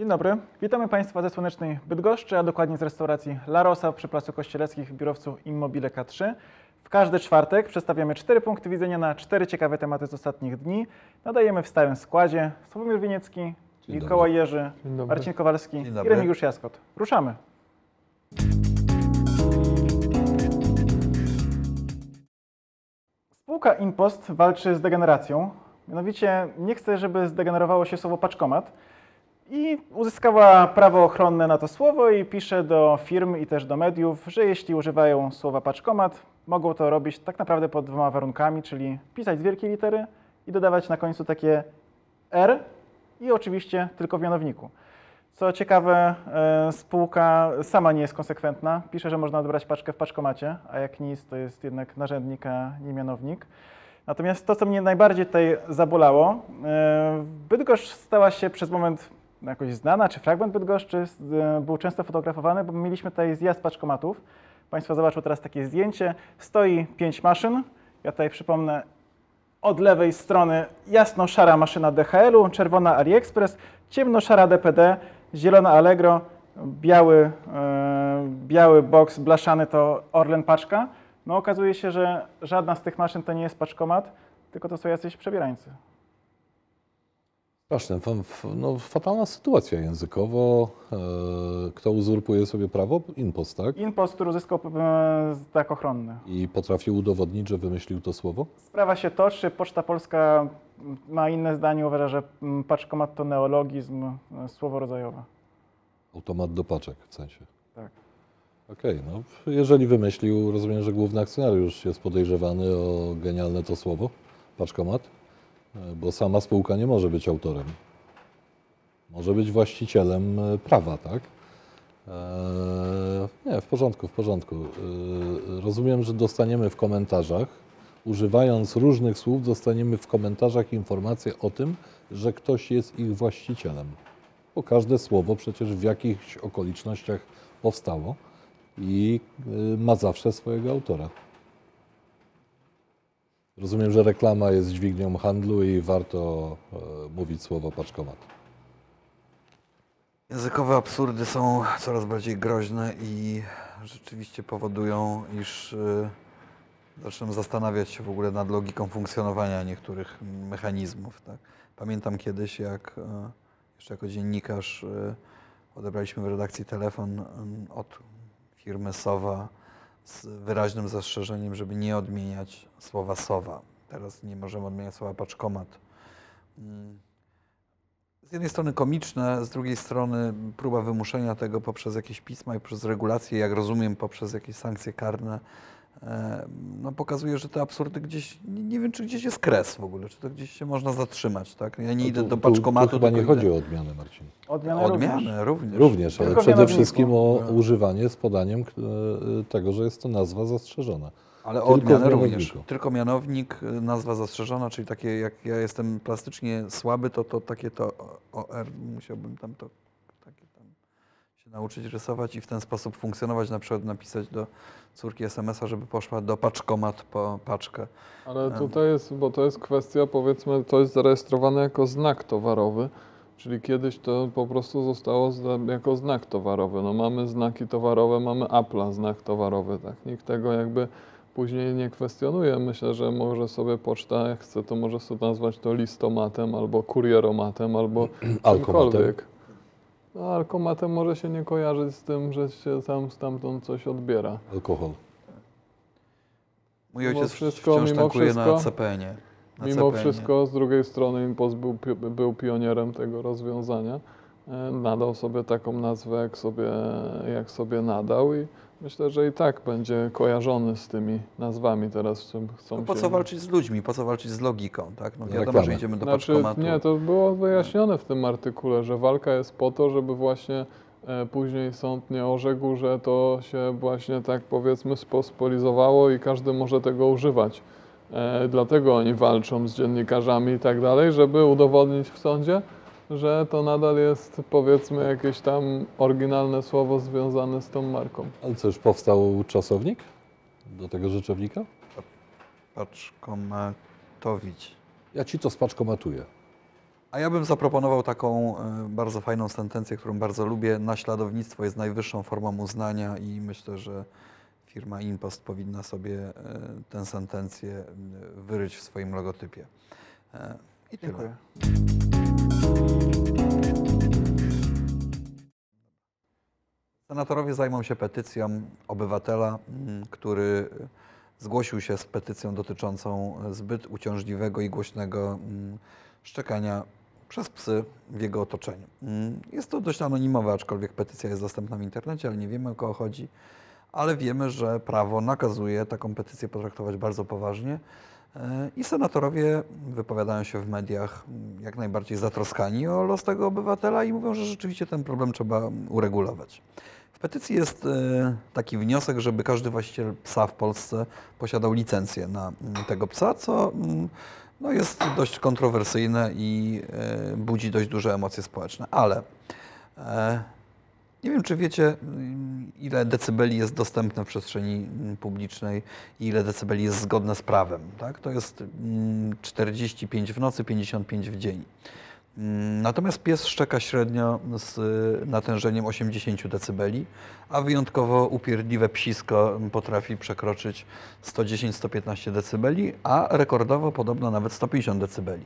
Dzień dobry, witamy Państwa ze słonecznej Bydgoszczy, a dokładnie z restauracji La Rosa przy Placu Kościeleckich w biurowcu Immobile K3. W każdy czwartek przedstawiamy 4 punkty widzenia na 4 ciekawe tematy z ostatnich dni. Nadajemy w stałym składzie Sławomir Wieniecki, Mikołaj Jerzy, Marcin Kowalski i Remigiusz Jaskot. Ruszamy! Spółka InPost walczy z degeneracją. Mianowicie nie chce, żeby zdegenerowało się słowo paczkomat. I uzyskała prawo ochronne na to słowo i pisze do firm i też do mediów, że jeśli używają słowa paczkomat, mogą to robić tak naprawdę pod 2 warunkami, czyli pisać z wielkiej litery i dodawać na końcu takie R i oczywiście tylko w mianowniku. Co ciekawe, spółka sama nie jest konsekwentna. Pisze, że można odebrać paczkę w paczkomacie, a jak nic, to jest jednak narzędnik, a nie mianownik. Natomiast to, co mnie najbardziej tutaj zabolało, Bydgoszcz stała się przez moment jakoś znana, czy fragment Bydgoszczy był często fotografowany, bo mieliśmy tutaj zjazd paczkomatów. Państwo zobaczą teraz takie zdjęcie. Stoi 5 maszyn. Ja tutaj przypomnę, od lewej strony jasno-szara maszyna DHL-u, czerwona AliExpress, ciemno-szara DPD, zielona Allegro, biały boks blaszany to Orlen paczka. No okazuje się, że żadna z tych maszyn to nie jest paczkomat, tylko to są jacyś przebierańcy. Straszne, no, fatalna sytuacja językowo. Kto uzurpuje sobie prawo? InPost, tak? InPost, który uzyskał znak ochronny. I potrafił udowodnić, że wymyślił to słowo? Sprawa się toczy. Poczta Polska ma inne zdanie, uważa, że paczkomat to neologizm, słowo rodzajowe. Automat do paczek w sensie? Tak. Okej, no jeżeli wymyślił, rozumiem, że główny akcjonariusz jest podejrzewany o genialne to słowo, paczkomat? Bo sama spółka nie może być autorem. Może być właścicielem prawa, tak? Nie, w porządku. Rozumiem, że dostaniemy w komentarzach, używając różnych słów, dostaniemy w komentarzach informację o tym, że ktoś jest ich właścicielem. Bo każde słowo przecież w jakichś okolicznościach powstało i ma zawsze swojego autora. Rozumiem, że reklama jest dźwignią handlu i warto mówić słowo paczkomat. Językowe absurdy są coraz bardziej groźne i rzeczywiście powodują, iż zaczynam zastanawiać się w ogóle nad logiką funkcjonowania niektórych mechanizmów. Tak? Pamiętam kiedyś, jak jeszcze jako dziennikarz odebraliśmy w redakcji telefon od firmy Sowa z wyraźnym zastrzeżeniem, żeby nie odmieniać słowa sowa. Teraz nie możemy odmieniać słowa paczkomat. Z jednej strony komiczne, z drugiej strony próba wymuszenia tego poprzez jakieś pisma i przez regulacje, jak rozumiem, poprzez jakieś sankcje karne, no pokazuje, że te absurdy gdzieś, nie wiem, czy gdzieś jest kres w ogóle, czy to gdzieś się można zatrzymać, tak? Ja nie idę do paczkomatu. Tu chyba nie chodzi o odmianę, Marcin. Odmianę również, ale przede wszystkim o używanie z podaniem tego, że jest to nazwa zastrzeżona. Ale o odmianę również. Tylko mianownik, nazwa zastrzeżona, czyli takie, jak ja jestem plastycznie słaby, to takie to OR musiałbym tam to nauczyć rysować i w ten sposób funkcjonować, na przykład napisać do córki SMS-a, żeby poszła do paczkomat po paczkę. Ale tutaj jest, bo to jest kwestia, powiedzmy, to jest zarejestrowane jako znak towarowy, czyli kiedyś to po prostu zostało jako znak towarowy. No mamy znaki towarowe, mamy Apple'a, znak towarowy, tak? Nikt tego jakby później nie kwestionuje. Myślę, że może sobie poczta, jak chce, to może sobie nazwać to listomatem, albo kurieromatem, albo czymkolwiek. No, alkomatem może się nie kojarzyć z tym, że się tam stamtąd coś odbiera. Alkohol. Mój ojciec wciąż tankuje na ACPN-ie. Mimo wszystko, z drugiej strony InPost był pionierem tego rozwiązania. Nadał sobie taką nazwę, jak sobie nadał i myślę, że i tak będzie kojarzony z tymi nazwami teraz, w czym chcą no po co walczyć z ludźmi, po co walczyć z logiką, tak? No wiadomo, że idziemy do paczkomatu. Nie, to było wyjaśnione w tym artykule, że walka jest po to, żeby właśnie później sąd nie orzekł, że to się właśnie tak powiedzmy spospolizowało i każdy może tego używać. Dlatego oni walczą z dziennikarzami i tak dalej, żeby udowodnić w sądzie, że to nadal jest, powiedzmy, jakieś tam oryginalne słowo związane z tą marką. Ale co, już powstał czasownik do tego rzeczownika? Paczkomatowić. Ja ci to spaczkomatuję. A ja bym zaproponował taką bardzo fajną sentencję, którą bardzo lubię. Naśladownictwo jest najwyższą formą uznania i myślę, że firma InPost powinna sobie tę sentencję wyryć w swoim logotypie. I dziękuję. Senatorowie zajmą się petycją obywatela, który zgłosił się z petycją dotyczącą zbyt uciążliwego i głośnego szczekania przez psy w jego otoczeniu. Jest to dość anonimowe, aczkolwiek petycja jest dostępna w internecie, ale nie wiemy, o kogo chodzi. Ale wiemy, że prawo nakazuje taką petycję potraktować bardzo poważnie i senatorowie wypowiadają się w mediach jak najbardziej zatroskani o los tego obywatela i mówią, że rzeczywiście ten problem trzeba uregulować. W petycji jest taki wniosek, żeby każdy właściciel psa w Polsce posiadał licencję na tego psa, co no jest dość kontrowersyjne i budzi dość duże emocje społeczne, ale nie wiem, czy wiecie, ile decybeli jest dostępne w przestrzeni publicznej i ile decybeli jest zgodne z prawem. Tak? To jest 45 w nocy, 55 w dzień. Natomiast pies szczeka średnio z natężeniem 80 decybeli, a wyjątkowo upierdliwe psisko potrafi przekroczyć 110-115 decybeli, a rekordowo podobno nawet 150 decybeli.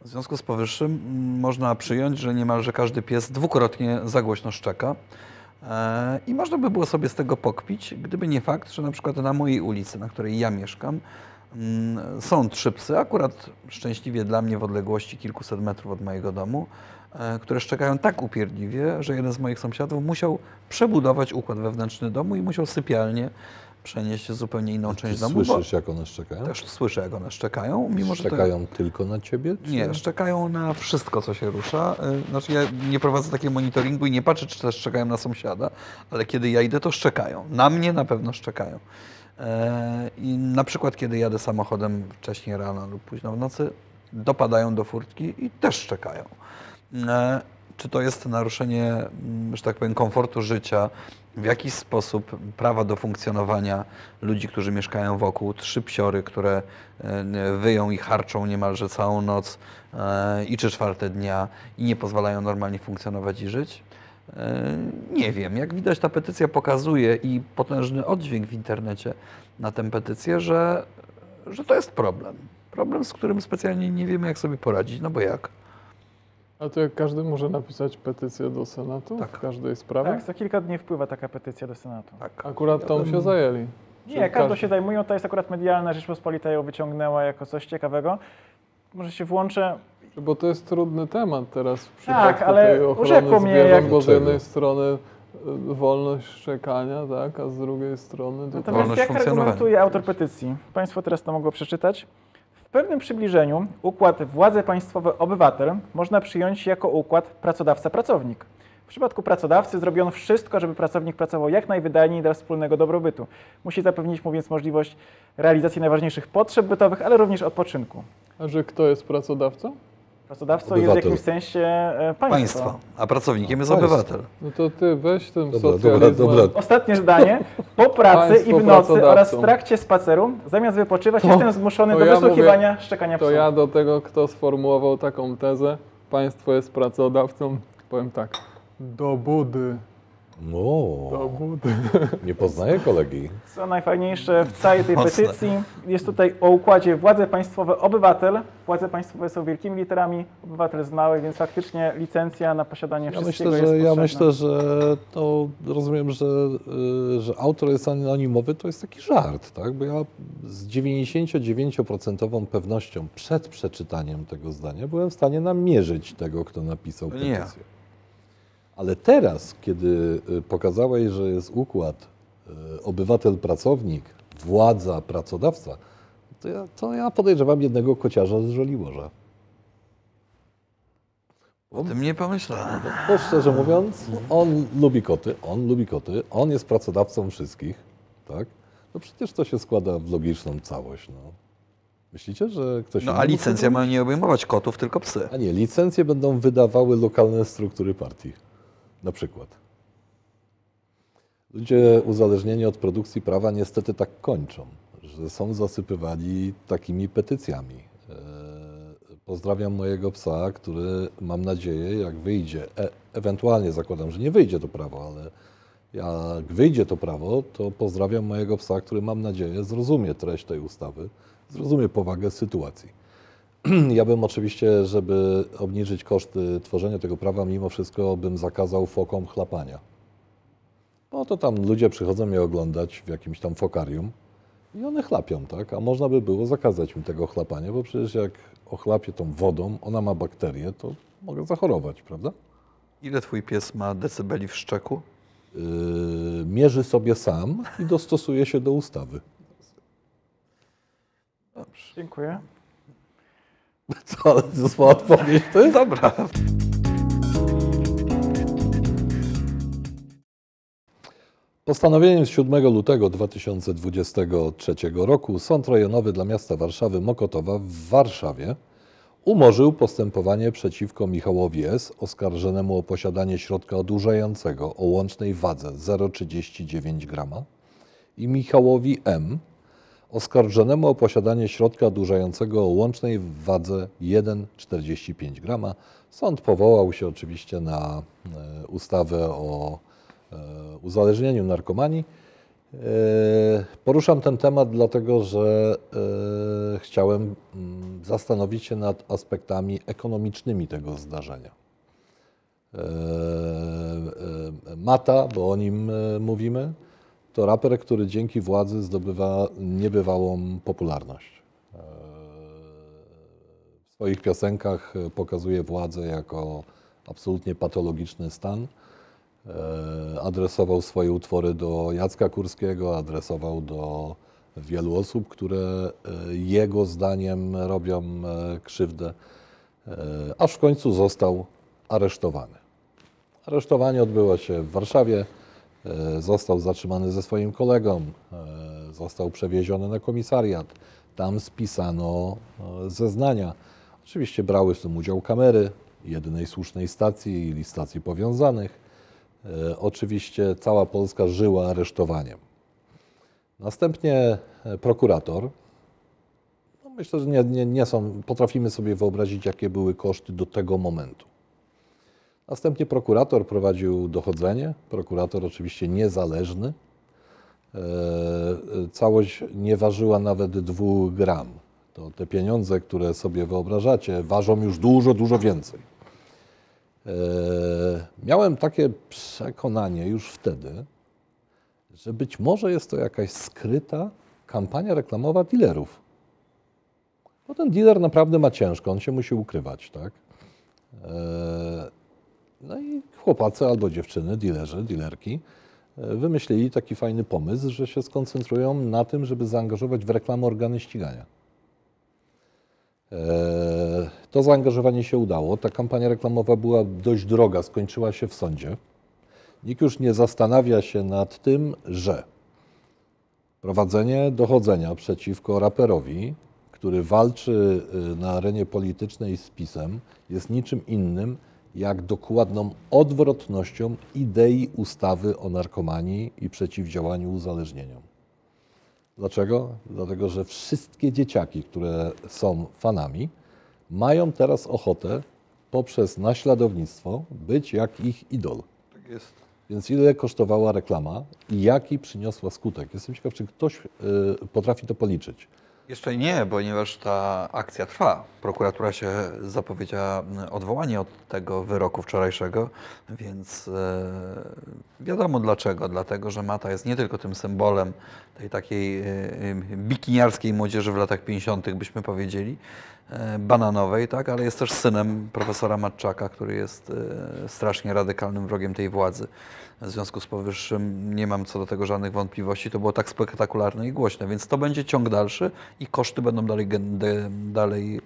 W związku z powyższym można przyjąć, że niemalże każdy pies dwukrotnie za głośno szczeka i można by było sobie z tego pokpić, gdyby nie fakt, że na przykład na mojej ulicy, na której ja mieszkam, są trzy psy, akurat szczęśliwie dla mnie w odległości kilkuset metrów od mojego domu, które szczekają tak upierdliwie, że jeden z moich sąsiadów musiał przebudować układ wewnętrzny domu i musiał sypialnię przenieść w zupełnie inną część domu. Słyszysz, jak one szczekają? Też słyszę, jak one szczekają. Mimo, szczekają że to... tylko na ciebie? Czy... Nie, szczekają na wszystko, co się rusza. Znaczy ja nie prowadzę takiego monitoringu i nie patrzę, czy też szczekają na sąsiada, ale kiedy ja idę, to szczekają. Na mnie na pewno szczekają. I na przykład, kiedy jadę samochodem wcześniej rano lub późno w nocy, dopadają do furtki i też szczekają. Czy to jest naruszenie, że tak powiem, komfortu życia, w jakiś sposób prawa do funkcjonowania ludzi, którzy mieszkają wokół, trzy psiory, które wyją i harczą niemalże całą noc i 3/4 dnia i nie pozwalają normalnie funkcjonować i żyć? Nie wiem. Jak widać, ta petycja pokazuje i potężny oddźwięk w internecie na tę petycję, że to jest problem. Problem, z którym specjalnie nie wiemy, jak sobie poradzić, no bo jak? Ale to jak każdy może napisać petycję do Senatu? Tak. W każdej sprawie? Tak, za kilka dni wpływa taka petycja do Senatu. Tak. Akurat tą się zajęli. Nie, każdą się zajmują, to jest akurat medialna Rzeczpospolita ją wyciągnęła jako coś ciekawego. Może się włączę... Bo to jest trudny temat teraz w przypadku tej ochrony zwierząt, bo z jednej strony wolność szczekania, tak, a z drugiej strony... Natomiast jak argumentuje autor petycji? Państwo teraz to mogło przeczytać. W pewnym przybliżeniu układ władze państwowe obywatel można przyjąć jako układ pracodawca-pracownik. W przypadku pracodawcy zrobiono wszystko, żeby pracownik pracował jak najwydajniej dla wspólnego dobrobytu. Musi zapewnić mu więc możliwość realizacji najważniejszych potrzeb bytowych, ale również odpoczynku. A że kto jest pracodawcą? Pracodawcą jest w jakimś sensie państwo. A pracownikiem jest obywatel. No to ty weź tym socjalizm. Ostatnie zdanie. Po pracy i w nocy oraz w trakcie spaceru, zamiast wypoczywać, jestem zmuszony do wysłuchiwania szczekania psów. To ja do tego, kto sformułował taką tezę, państwo jest pracodawcą, powiem tak, do budy. No, nie poznaję kolegi. Co najfajniejsze w całej tej petycji jest tutaj o układzie władze państwowe obywatel. Władze państwowe są wielkimi literami, obywatel z małych, więc faktycznie licencja na posiadanie wszystkiego jest potrzebna. Ja myślę, że to rozumiem, że autor jest anonimowy, to jest taki żart, tak? Bo ja z 99% pewnością przed przeczytaniem tego zdania byłem w stanie namierzyć tego, kto napisał petycję. Ale teraz, kiedy pokazałeś, że jest układ obywatel-pracownik, władza-pracodawca, to ja podejrzewam jednego kociarza z Żoliborza. O tym nie pomyślałem. Bo szczerze mówiąc, on lubi koty, on jest pracodawcą wszystkich, tak? No przecież to się składa w logiczną całość, no. Myślicie, że ktoś... No a licencje mają nie obejmować kotów, tylko psy. A nie, licencje będą wydawały lokalne struktury partii. Na przykład. Ludzie uzależnieni od produkcji prawa niestety tak kończą, że są zasypywani takimi petycjami Pozdrawiam mojego psa, który mam nadzieję, jak wyjdzie, ewentualnie zakładam, że nie wyjdzie to prawo, ale jak wyjdzie to prawo, to pozdrawiam mojego psa, który mam nadzieję zrozumie treść tej ustawy, zrozumie powagę sytuacji. Ja bym oczywiście, żeby obniżyć koszty tworzenia tego prawa, mimo wszystko bym zakazał fokom chlapania. No to tam ludzie przychodzą mnie oglądać w jakimś tam fokarium i one chlapią, tak? A można by było zakazać mi tego chlapania, bo przecież jak ochlapię tą wodą, ona ma bakterie, to mogę zachorować, prawda? Ile twój pies ma decybeli w szczeku? Mierzy sobie sam i dostosuje się do ustawy. Dobrze. Dziękuję. Co, ale została odpowiedź? To jest dobra. Postanowieniem z 7 lutego 2023 roku Sąd Rejonowy dla miasta Warszawy Mokotowa w Warszawie umorzył postępowanie przeciwko Michałowi S., oskarżonemu o posiadanie środka odurzającego o łącznej wadze 0,39 grama i Michałowi M., oskarżonemu o posiadanie środka odurzającego o łącznej wadze 1,45 grama. Sąd powołał się oczywiście na ustawę o uzależnieniu narkomanii. Poruszam ten temat dlatego, że chciałem zastanowić się nad aspektami ekonomicznymi tego zdarzenia. Mata, bo o nim mówimy, to raper, który dzięki władzy zdobywa niebywałą popularność. W swoich piosenkach pokazuje władzę jako absolutnie patologiczny stan. Adresował swoje utwory do Jacka Kurskiego, adresował do wielu osób, które jego zdaniem robią krzywdę, aż w końcu został aresztowany. Aresztowanie odbyło się w Warszawie, został zatrzymany ze swoim kolegą, został przewieziony na komisariat, tam spisano zeznania. Oczywiście brały w tym udział kamery jedynej słusznej stacji i stacji powiązanych. Oczywiście cała Polska żyła aresztowaniem. Następnie prokurator, no myślę, że potrafimy sobie wyobrazić, jakie były koszty do tego momentu. Następnie prokurator prowadził dochodzenie, prokurator oczywiście niezależny. Całość nie ważyła nawet 2 gram. To te pieniądze, które sobie wyobrażacie, ważą już dużo, dużo więcej. Miałem takie przekonanie już wtedy, że być może jest to jakaś skryta kampania reklamowa dealerów. Bo ten dealer naprawdę ma ciężko, on się musi ukrywać, tak? No i chłopacy albo dziewczyny, dealerzy, dealerki wymyślili taki fajny pomysł, że się skoncentrują na tym, żeby zaangażować w reklamę organy ścigania. To zaangażowanie się udało. Ta kampania reklamowa była dość droga, skończyła się w sądzie. Nikt już nie zastanawia się nad tym, że prowadzenie dochodzenia przeciwko raperowi, który walczy na arenie politycznej z PiS-em, jest niczym innym jak dokładną odwrotnością idei ustawy o narkomanii i przeciwdziałaniu uzależnieniom. Dlaczego? Dlatego, że wszystkie dzieciaki, które są fanami, mają teraz ochotę poprzez naśladownictwo być jak ich idol. Tak jest. Więc ile kosztowała reklama i jaki przyniosła skutek? Jestem ciekaw, czy ktoś potrafi to policzyć. Jeszcze nie, ponieważ ta akcja trwa. Prokuratura się zapowiedziała odwołanie od tego wyroku wczorajszego, więc wiadomo dlaczego. Dlatego, że Mata jest nie tylko tym symbolem tej takiej bikiniarskiej młodzieży w latach 50., byśmy powiedzieli, bananowej, tak, ale jest też synem profesora Matczaka, który jest strasznie radykalnym wrogiem tej władzy. W związku z powyższym nie mam co do tego żadnych wątpliwości. To było tak spektakularne i głośne, więc to będzie ciąg dalszy i koszty będą dalej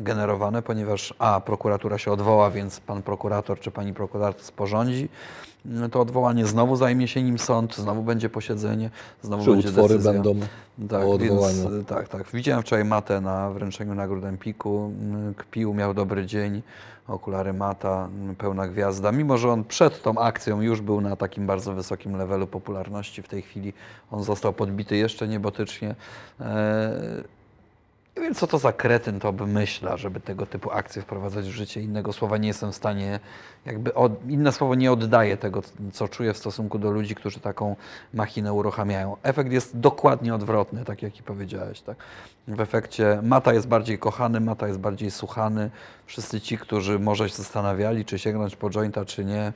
generowane, ponieważ prokuratura się odwoła, więc pan prokurator czy pani prokurator sporządzi to odwołanie, znowu zajmie się nim sąd, znowu będzie posiedzenie, znowu będzie decyzja. Utwory będą tak, o odwołaniu. Więc, tak. Widziałem wczoraj Matę na wręczeniu nagród Empiku. Kpił, miał dobry dzień, okulary Mata, pełna gwiazda. Mimo że on przed tą akcją już był na takim bardzo wysokim levelu popularności, w tej chwili on został podbity jeszcze niebotycznie. Nie wiem, co to za kretyn to obmyśla, żeby tego typu akcje wprowadzać w życie. Innego słowa nie jestem w stanie, jakby inne słowo nie oddaje tego, co czuję w stosunku do ludzi, którzy taką machinę uruchamiają. Efekt jest dokładnie odwrotny, tak jak i powiedziałeś. Tak? W efekcie Mata jest bardziej kochany, Mata jest bardziej słuchany. Wszyscy ci, którzy może się zastanawiali, czy sięgnąć po jointa, czy nie,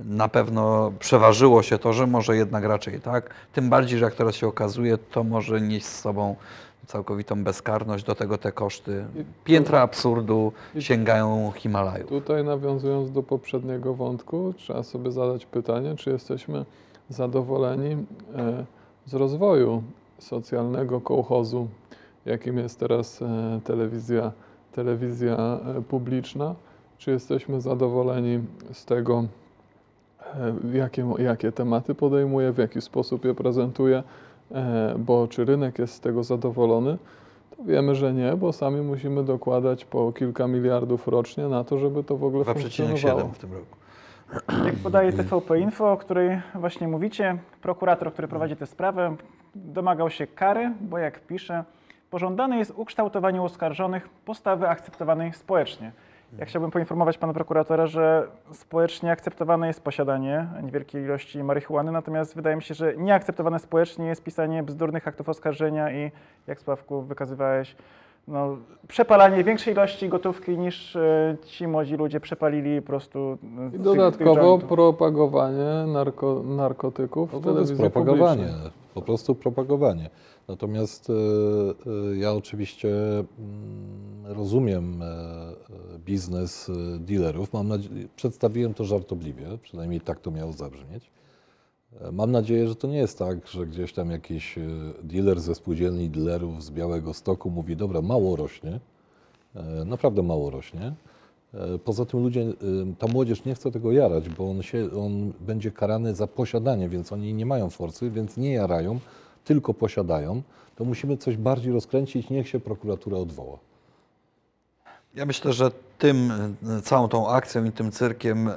na pewno przeważyło się to, że może jednak raczej tak. Tym bardziej, że jak teraz się okazuje, to może nieść z sobą całkowitą bezkarność, do tego te koszty, piętra absurdu sięgają Himalaju. Tutaj nawiązując do poprzedniego wątku, trzeba sobie zadać pytanie, czy jesteśmy zadowoleni z rozwoju socjalnego kołchozu, jakim jest teraz telewizja publiczna, czy jesteśmy zadowoleni z tego, jakie tematy podejmuje, w jaki sposób je prezentuje, bo czy rynek jest z tego zadowolony, to wiemy, że nie, bo sami musimy dokładać po kilka miliardów rocznie na to, żeby to w ogóle funkcjonowało. 2,7 w tym roku. Jak podaje TVP Info, o której właśnie mówicie, prokurator, który prowadzi tę sprawę, domagał się kary, bo jak pisze, pożądane jest ukształtowanie oskarżonych postawy akceptowanej społecznie. Ja chciałbym poinformować pana prokuratora, że społecznie akceptowane jest posiadanie niewielkiej ilości marihuany, natomiast wydaje mi się, że nieakceptowane społecznie jest pisanie bzdurnych aktów oskarżenia i, jak Sławku wykazywałeś, no, przepalanie większej ilości gotówki niż ci młodzi ludzie przepalili po prostu. I dodatkowo propagowanie narkotyków w telewizji publicznej. Propagowanie, po prostu propagowanie. Natomiast ja oczywiście rozumiem biznes dealerów. Mam nadzieję, przedstawiłem to żartobliwie, przynajmniej tak to miało zabrzmieć. Mam nadzieję, że to nie jest tak, że gdzieś tam jakiś dealer ze spółdzielni dealerów z Białegostoku mówi, dobra, mało rośnie, naprawdę mało rośnie. Poza tym ludzie, ta młodzież nie chce tego jarać, bo on będzie karany za posiadanie, więc oni nie mają forsy, więc nie jarają, tylko posiadają. To musimy coś bardziej rozkręcić, niech się prokuratura odwoła. Ja myślę, że całą tą akcją i tym cyrkiem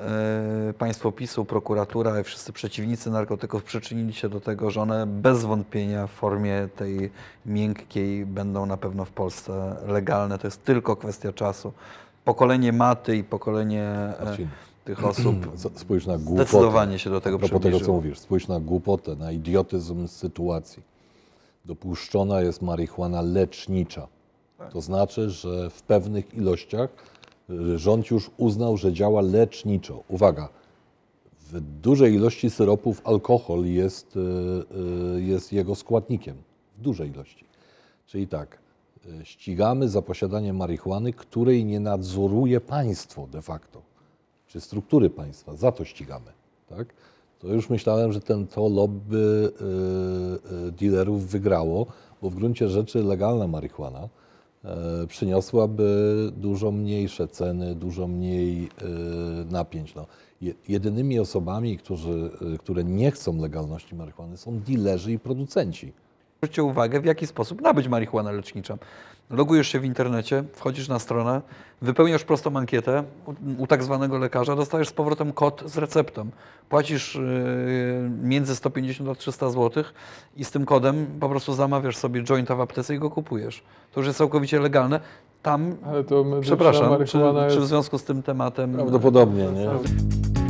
państwo PiS-u, prokuratura i wszyscy przeciwnicy narkotyków przyczynili się do tego, że one bez wątpienia w formie tej miękkiej będą na pewno w Polsce legalne. To jest tylko kwestia czasu. Pokolenie Maty i pokolenie tych osób spójrz na głupotę, zdecydowanie się do tego przybliżyło. Tego, co mówisz, spójrz na głupotę, na idiotyzm sytuacji. Dopuszczona jest marihuana lecznicza. To znaczy, że w pewnych ilościach rząd już uznał, że działa leczniczo. Uwaga, w dużej ilości syropów alkohol jest jego składnikiem. W dużej ilości. Czyli tak, ścigamy za posiadanie marihuany, której nie nadzoruje państwo de facto, czy struktury państwa. Za to ścigamy. Tak? To już myślałem, że to lobby dealerów wygrało, bo w gruncie rzeczy legalna marihuana przyniosłaby dużo mniejsze ceny, dużo mniej napięć. No, jedynymi osobami, które nie chcą legalności marihuany, są dealerzy i producenci. Zwróćcie uwagę, w jaki sposób nabyć marihuanę leczniczą. Logujesz się w internecie, wchodzisz na stronę, wypełniasz prostą ankietę u tak zwanego lekarza, dostajesz z powrotem kod z receptą. Płacisz między 150 a 300 zł i z tym kodem po prostu zamawiasz sobie jointa w aptece i go kupujesz. To już jest całkowicie legalne. Tam, przepraszam, czy w związku z tym tematem... Prawdopodobnie, nie?